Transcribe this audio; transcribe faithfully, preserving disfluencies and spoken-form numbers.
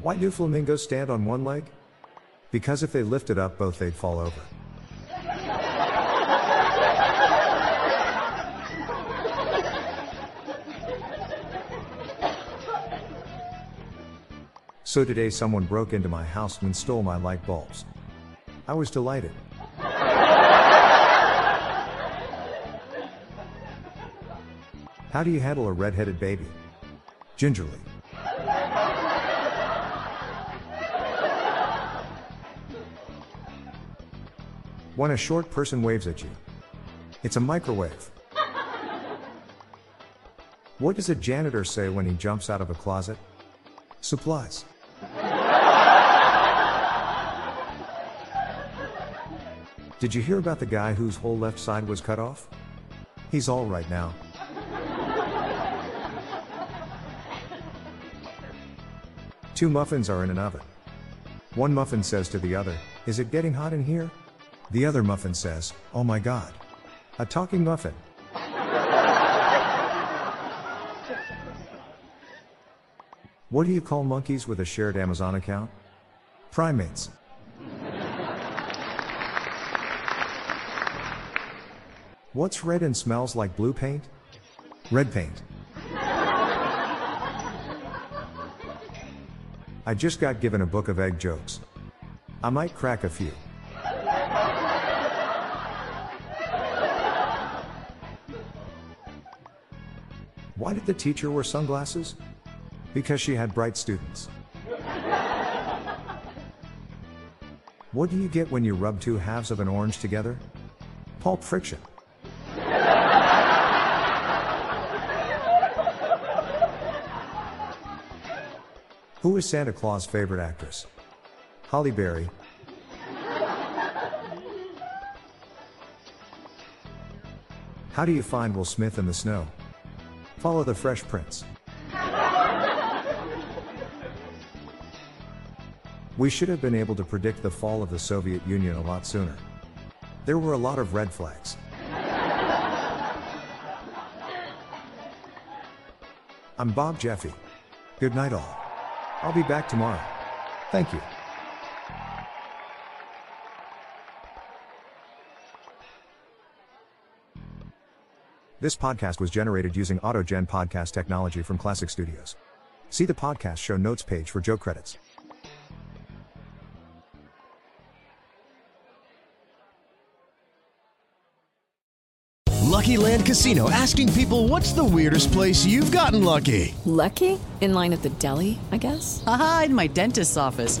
Why do flamingos stand on one leg? Because if they lifted up both, they'd fall over. So today someone broke into my house and stole my light bulbs. I was delighted. How do you handle a red-headed baby? Gingerly. When a short person waves at you, it's a microwave. What does a janitor say when he jumps out of a closet? Supplies. Did you hear about the guy whose whole left side was cut off? He's all right now. Two muffins are in an oven. One muffin says to the other, "Is it getting hot in here?" The other muffin says, "Oh my God. A talking muffin." What do you call monkeys with a shared Amazon account? Primates. What's red and smells like blue paint? Red paint. I just got given a book of egg jokes. I might crack a few. Why did the teacher wear sunglasses? Because she had bright students. What do you get when you rub two halves of an orange together? Pulp friction. Who is Santa Claus' favorite actress? Holly Berry. How do you find Will Smith in the snow? Follow the Fresh Prince. We should have been able to predict the fall of the Soviet Union a lot sooner. There were a lot of red flags. I'm Bob Jeffy. Good night all. I'll be back tomorrow. Thank you. This podcast was generated using AutoGen podcast technology from Classic Studios. See the podcast show notes page for joke credits. Lucky Land Casino, asking people, what's the weirdest place you've gotten lucky? Lucky? In line at the deli, I guess? Aha, in my dentist's office.